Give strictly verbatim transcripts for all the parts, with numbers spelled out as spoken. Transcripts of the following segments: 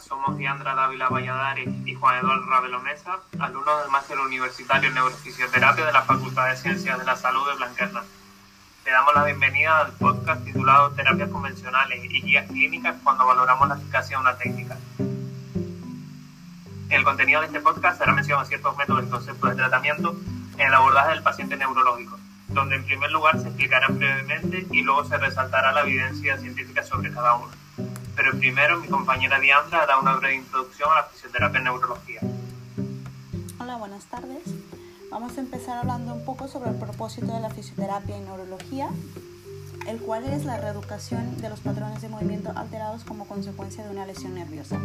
somos Diandra Dávila Valladares y Juan Eduardo Ravelo Mesa, alumnos del Máster Universitario en Neurofisioterapia de la Facultad de Ciencias de la Salud de Blanquerna. Le damos la bienvenida al podcast titulado Terapias Convencionales y Guías Clínicas cuando valoramos la eficacia de una técnica. El contenido de este podcast será mencionado a ciertos métodos y conceptos de tratamiento en el abordaje del paciente neurológico, donde en primer lugar se explicará brevemente y luego se resaltará la evidencia científica sobre cada uno. Pero primero mi compañera Diandra hará una breve introducción a la fisioterapia en neurología. Hola, buenas tardes. Vamos a empezar hablando un poco sobre el propósito de la fisioterapia en neurología, el cual es la reeducación de los patrones de movimiento alterados como consecuencia de una lesión nerviosa.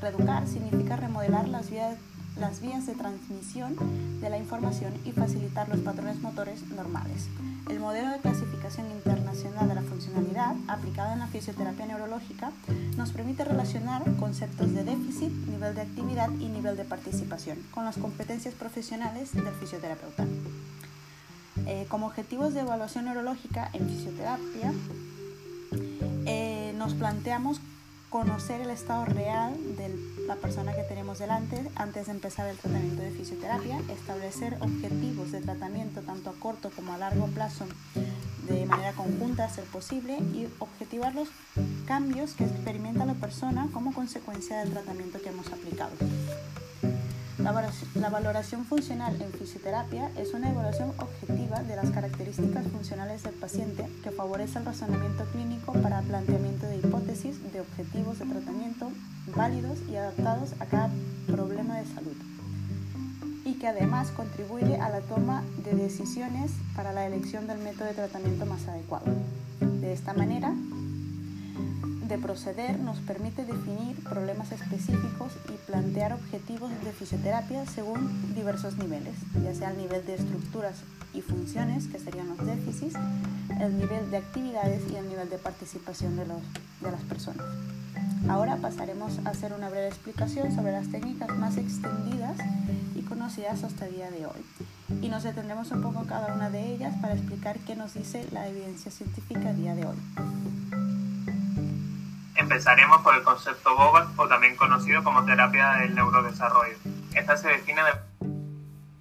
Reeducar significa remodelar las vías las vías de transmisión de la información y facilitar los patrones motores normales. El modelo de clasificación internacional de la funcionalidad aplicada en la fisioterapia neurológica nos permite relacionar conceptos de déficit, nivel de actividad y nivel de participación con las competencias profesionales del fisioterapeuta. Eh, como objetivos de evaluación neurológica en fisioterapia, eh, nos planteamos conocer el estado real de la persona que tenemos delante antes de empezar el tratamiento de fisioterapia, establecer objetivos de tratamiento tanto a corto como a largo plazo de manera conjunta a ser posible y objetivar los cambios que experimenta la persona como consecuencia del tratamiento que hemos aplicado. La valoración funcional en fisioterapia es una evaluación objetiva de las características funcionales del paciente que favorece el razonamiento clínico para planteamiento de hipótesis de objetivos de tratamiento válidos y adaptados a cada problema de salud y que además contribuye a la toma de decisiones para la elección del método de tratamiento más adecuado. De esta manera, de proceder nos permite definir problemas específicos y plantear objetivos de fisioterapia según diversos niveles, ya sea el nivel de estructuras y funciones, que serían los déficits, el nivel de actividades y el nivel de participación de, los, de las personas. Ahora pasaremos a hacer una breve explicación sobre las técnicas más extendidas y conocidas hasta el día de hoy, y nos detendremos un poco en cada una de ellas para explicar qué nos dice la evidencia científica a día de hoy. Empezaremos por el concepto Bobath, o también conocido como terapia del neurodesarrollo. Esta se define de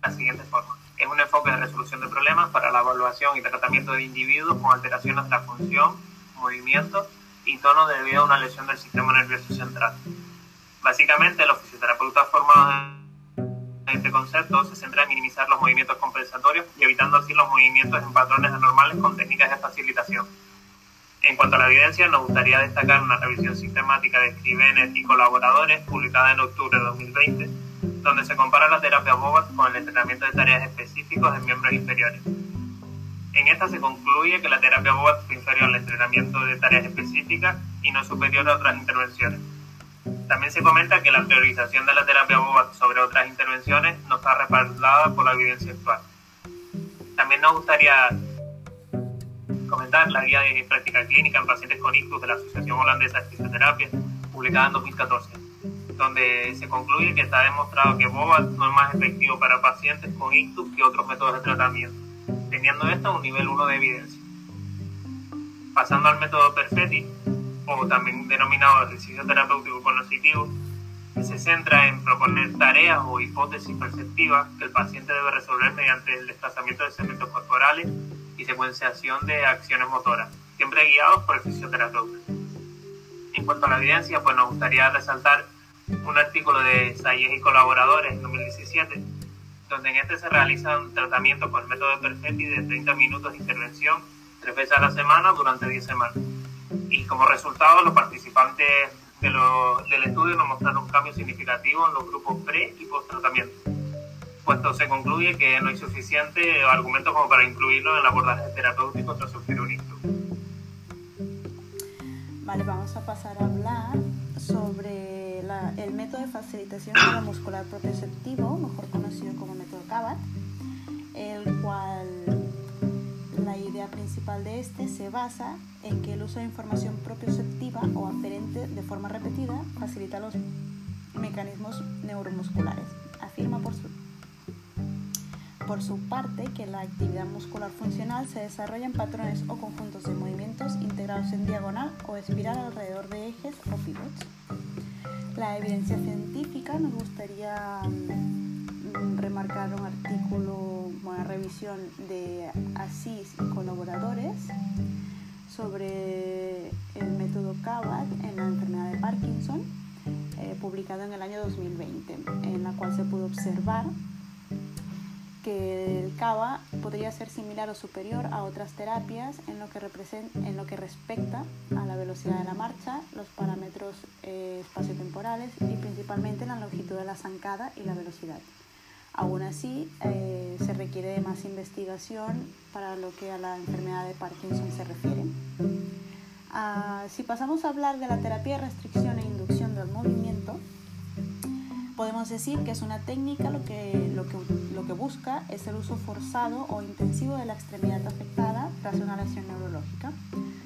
la siguiente forma. Es un enfoque de resolución de problemas para la evaluación y tratamiento de individuos con alteraciones de la función, movimiento y tono debido a una lesión del sistema nervioso central. Básicamente, los fisioterapeutas formados en este concepto se centran en minimizar los movimientos compensatorios y evitando así los movimientos en patrones anormales con técnicas de facilitación. En cuanto a la evidencia, nos gustaría destacar una revisión sistemática de Scrivener y colaboradores publicada en octubre de dos mil veinte, donde se compara la terapia Bobath con el entrenamiento de tareas específicos en miembros inferiores. En esta se concluye que la terapia Bobath fue inferior al entrenamiento de tareas específicas y no superior a otras intervenciones. También se comenta que la priorización de la terapia Bobath sobre otras intervenciones no está respaldada por la evidencia actual. También nos gustaría comentar la guía de práctica clínica en pacientes con ictus de la Asociación Holandesa de Fisioterapia, publicada en dos mil catorce, donde se concluye que está demostrado que Bobath no es más efectivo para pacientes con ictus que otros métodos de tratamiento, teniendo esto a un nivel uno de evidencia. Pasando al método Perfetti, o también denominado ejercicio terapéutico cognitivo, que se centra en proponer tareas o hipótesis perceptivas que el paciente debe resolver mediante el desplazamiento de segmentos corporales y secuenciación de acciones motoras, siempre guiados por el fisioterapeuta. En cuanto a la evidencia, pues nos gustaría resaltar un artículo de Sallés y colaboradores en dos mil diecisiete, donde en este se realizan tratamientos con el método Perfetti de treinta minutos de intervención, tres veces a la semana durante diez semanas. Y como resultado, los participantes de lo, del estudio nos mostraron un cambio significativo en los grupos pre y post tratamiento, puesto se concluye que no hay suficiente argumento como para incluirlo en el abordaje terapéutico tras sufrir un ictus. Vale, vamos a pasar a hablar sobre la, el método de facilitación neuromuscular propioceptivo, mejor conocido como método Kabat, el cual la idea principal de este se basa en que el uso de información propioceptiva o aferente de forma repetida facilita los mecanismos neuromusculares. Afirma por su Por su parte, que la actividad muscular funcional se desarrolla en patrones o conjuntos de movimientos integrados en diagonal o espiral alrededor de ejes o pivots. la evidencia científica. Nos gustaría remarcar un artículo, una revisión de Asís y colaboradores sobre el método Kabat en la enfermedad de Parkinson, eh, publicado en el año dos mil veinte, en la cual se pudo observar que el Kabat podría ser similar o superior a otras terapias en lo que, en lo que respecta a la velocidad de la marcha, los parámetros eh, espaciotemporales y principalmente la longitud de la zancada y la velocidad. Aún así, eh, se requiere de más investigación para lo que a la enfermedad de Parkinson se refiere. Ah, si pasamos a hablar de la terapia de restricción e inducción del movimiento, podemos decir que es una técnica lo que, lo que, lo que busca es el uso forzado o intensivo de la extremidad afectada tras una lesión neurológica.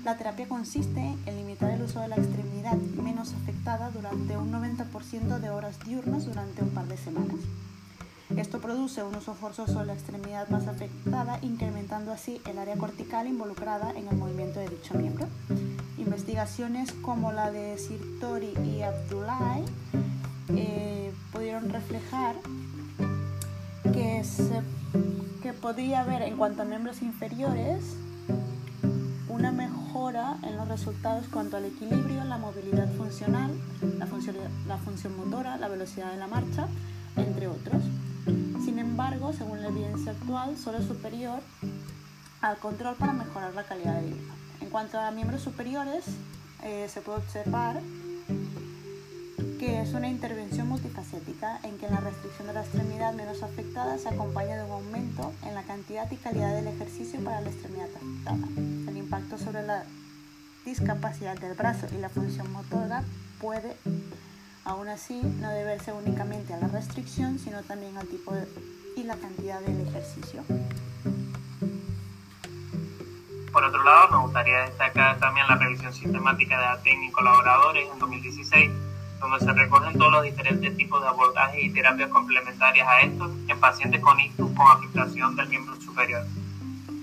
La terapia consiste en limitar el uso de la extremidad menos afectada durante un noventa por ciento de horas diurnas durante un par de semanas. Esto produce un uso forzoso de la extremidad más afectada, incrementando así el área cortical involucrada en el movimiento de dicho miembro. Investigaciones como la de Sirtori y Abdullahi eh, pudieron reflejar que, se, que podría haber en cuanto a miembros inferiores una mejora en los resultados cuanto al equilibrio, la movilidad funcional, la función, la función motora, la velocidad de la marcha, entre otros. Sin embargo, según la evidencia actual, solo es superior al control para mejorar la calidad de vida. En cuanto a miembros superiores, eh, se puede observar que es una intervención multifacética en que la restricción de la extremidad menos afectada se acompaña de un aumento en la cantidad y calidad del ejercicio para la extremidad afectada. El impacto sobre la discapacidad del brazo y la función motora puede aún así, no deberse únicamente a la restricción, sino también al tipo de, y la cantidad del ejercicio. Por otro lado, me gustaría destacar también la revisión sistemática de Hatem y colaboradores en dos mil dieciséis, donde se recogen todos los diferentes tipos de abordajes y terapias complementarias a estos en pacientes con ictus con afectación del miembro superior.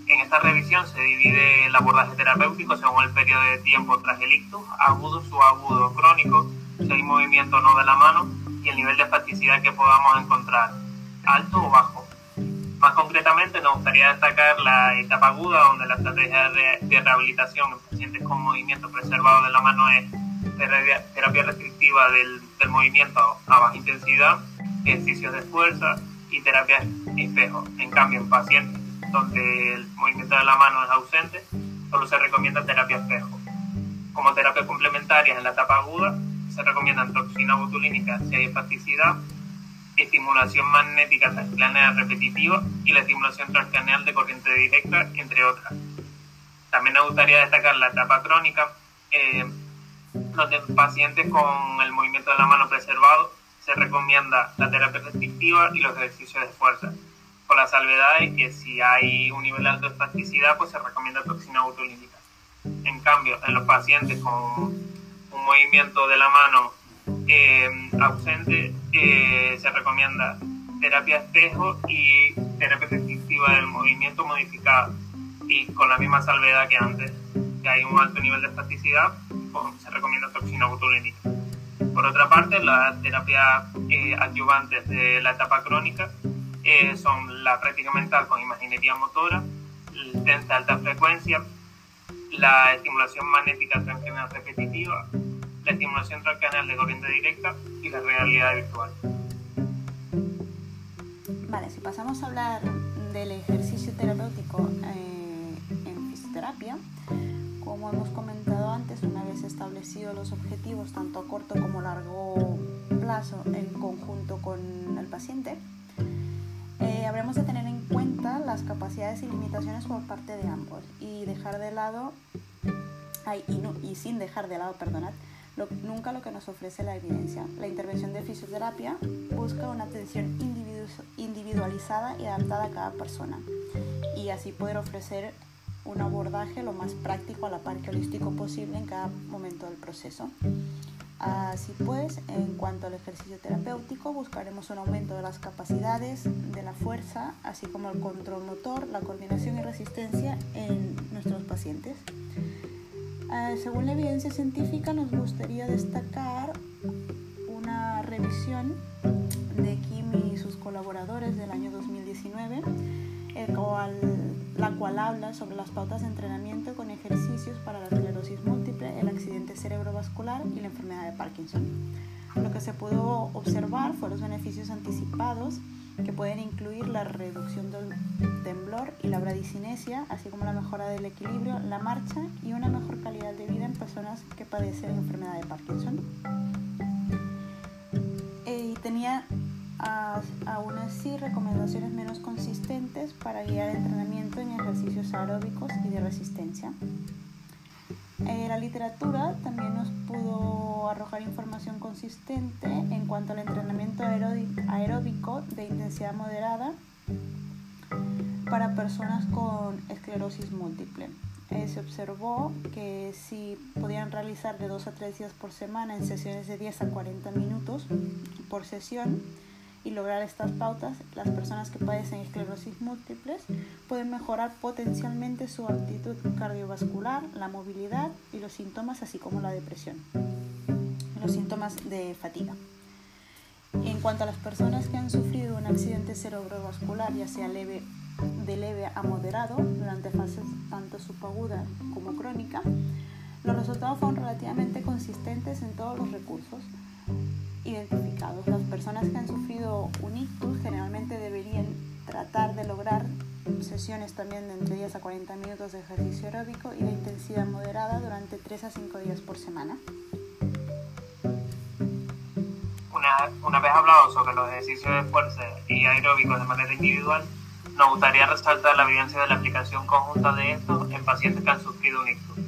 En esta revisión se divide el abordaje terapéutico según el periodo de tiempo tras el ictus, agudo, subagudo, crónico, si hay movimiento o no de la mano y el nivel de plasticidad que podamos encontrar, alto o bajo. Más concretamente nos gustaría destacar la etapa aguda, donde la estrategia de rehabilitación en pacientes con movimiento preservado de la mano es terapia restrictiva del, del movimiento a baja intensidad, ejercicios de fuerza y terapia espejo. En cambio, en pacientes donde el movimiento de la mano es ausente, solo se recomienda terapia espejo. Como terapias complementarias en la etapa aguda, se recomiendan toxina botulínica si hay espasticidad, estimulación magnética transcraneal repetitiva y la estimulación transcraneal de corriente directa, entre otras. También me gustaría destacar la etapa crónica, eh, donde pacientes con el movimiento de la mano preservado se recomienda la terapia restrictiva y los ejercicios de fuerza, con la salvedad de que si hay un nivel alto de espasticidad, pues se recomienda toxina botulínica. En cambio, en los pacientes con un movimiento de la mano eh, ausente, eh, se recomienda terapia espejo y terapia restrictiva del movimiento modificado, y con la misma salvedad que antes, que hay un alto nivel de espasticidad, pues se recomienda toxina botulínica. Por otra parte, las terapias eh, adyuvantes de la etapa crónica eh, son la práctica mental con imaginería motora, el test de alta frecuencia, la estimulación magnética transcraneal repetitiva, la estimulación transcraneal de corriente directa y la realidad virtual. Vale, si pasamos a hablar del ejercicio terapéutico eh, en fisioterapia, como hemos comentado antes, una vez establecidos los objetivos tanto a corto como a largo plazo en conjunto con el paciente, Eh, habremos de tener en cuenta las capacidades y limitaciones por parte de ambos y dejar de lado ay, y, no, y sin dejar de lado, perdonad, lo, nunca lo que nos ofrece la evidencia. La intervención de fisioterapia busca una atención individu- individualizada y adaptada a cada persona y así poder ofrecer un abordaje lo más práctico a la par que holístico posible en cada momento del proceso. Así pues, en cuanto al ejercicio terapéutico, buscaremos un aumento de las capacidades, de la fuerza, así como el control motor, la coordinación y resistencia en nuestros pacientes. Eh, según la evidencia científica, nos gustaría destacar edición de Kim y sus colaboradores del año dos mil diecinueve, eh, o al, la cual habla sobre las pautas de entrenamiento con ejercicios para la esclerosis múltiple, el accidente cerebrovascular y la enfermedad de Parkinson. Lo que se pudo observar fue los beneficios anticipados, que pueden incluir la reducción del temblor y la bradicinesia, así como la mejora del equilibrio, la marcha y una mejor calidad de vida en personas que padecen enfermedad de Parkinson. Y tenía aún así recomendaciones menos consistentes para guiar entrenamiento en ejercicios aeróbicos y de resistencia. Eh, la literatura también nos pudo arrojar información consistente en cuanto al entrenamiento aeróbico de intensidad moderada para personas con esclerosis múltiple. Eh, se observó que si podían realizar de dos a tres días por semana en sesiones de diez a cuarenta minutos por sesión y lograr estas pautas, las personas que padecen esclerosis múltiples pueden mejorar potencialmente su aptitud cardiovascular, la movilidad y los síntomas, así como la depresión, los síntomas de fatiga. En cuanto a las personas que han sufrido un accidente cerebrovascular, ya sea leve, de leve a moderado, durante fases tanto subaguda como crónica, los resultados fueron relativamente consistentes en todos los recursos identificados. Las personas que han sufrido un ictus generalmente deberían tratar de lograr sesiones también de entre diez a cuarenta minutos de ejercicio aeróbico y de intensidad moderada durante tres a cinco días por semana. Una, una vez hablado sobre los ejercicios de fuerza y aeróbicos de manera individual, nos gustaría resaltar la evidencia de la aplicación conjunta de estos en pacientes que han sufrido un ictus.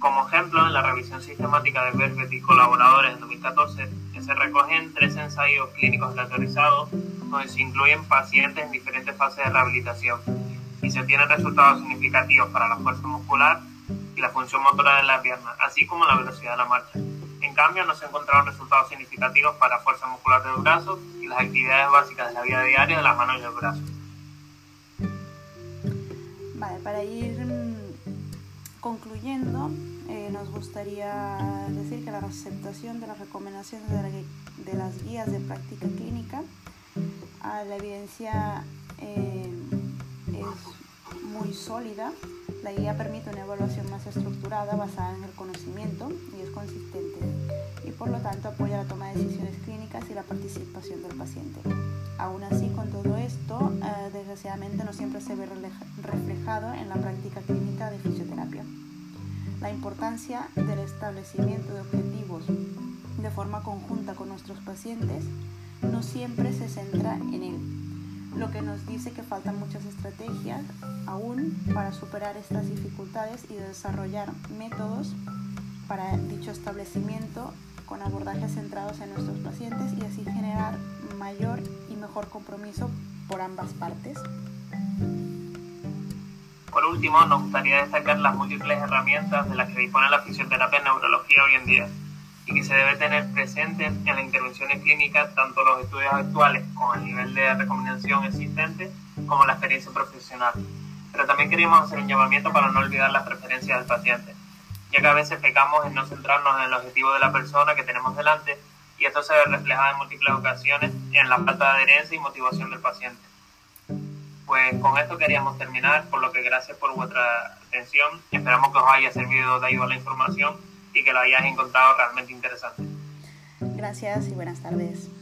Como ejemplo, en la revisión sistemática de Perfetti y colaboradores en dos mil catorce, se recogen tres ensayos clínicos aleatorizados donde se incluyen pacientes en diferentes fases de rehabilitación y se obtienen resultados significativos para la fuerza muscular y la función motora de la pierna, así como la velocidad de la marcha. En cambio, no se encontraron resultados significativos para la fuerza muscular de los brazos y las actividades básicas de la vida diaria de las manos y los brazos. Vale, para ir concluyendo, eh, nos gustaría decir que la aceptación de las recomendaciones de, la, de las guías de práctica clínica a la evidencia eh, es muy sólida. La guía permite una evaluación más estructurada basada en el conocimiento y es consistente, y por lo tanto apoya la toma de decisiones clínicas y la participación del paciente. Aún así, con todo esto, eh, desgraciadamente no siempre se ve reflejado en la práctica clínica de fisioterapia. La importancia del establecimiento de objetivos de forma conjunta con nuestros pacientes no siempre se centra en él, lo que nos dice que faltan muchas estrategias aún para superar estas dificultades y desarrollar métodos para dicho establecimiento con abordajes centrados en nuestros pacientes y así generar mayor y mejor compromiso por ambas partes. Por último, nos gustaría destacar las múltiples herramientas de las que dispone la fisioterapia en neurología hoy en día y que se debe tener presente en las intervenciones clínicas, tanto los estudios actuales con el nivel de recomendación existente como la experiencia profesional. Pero también queremos hacer un llamamiento para no olvidar las preferencias del paciente, ya que a veces pecamos en no centrarnos en el objetivo de la persona que tenemos delante, y esto se ve reflejado en múltiples ocasiones en la falta de adherencia y motivación del paciente. Pues con esto queríamos terminar, por lo que gracias por vuestra atención. Esperamos que os haya servido de ayuda la información y que la hayáis encontrado realmente interesante. Gracias y buenas tardes.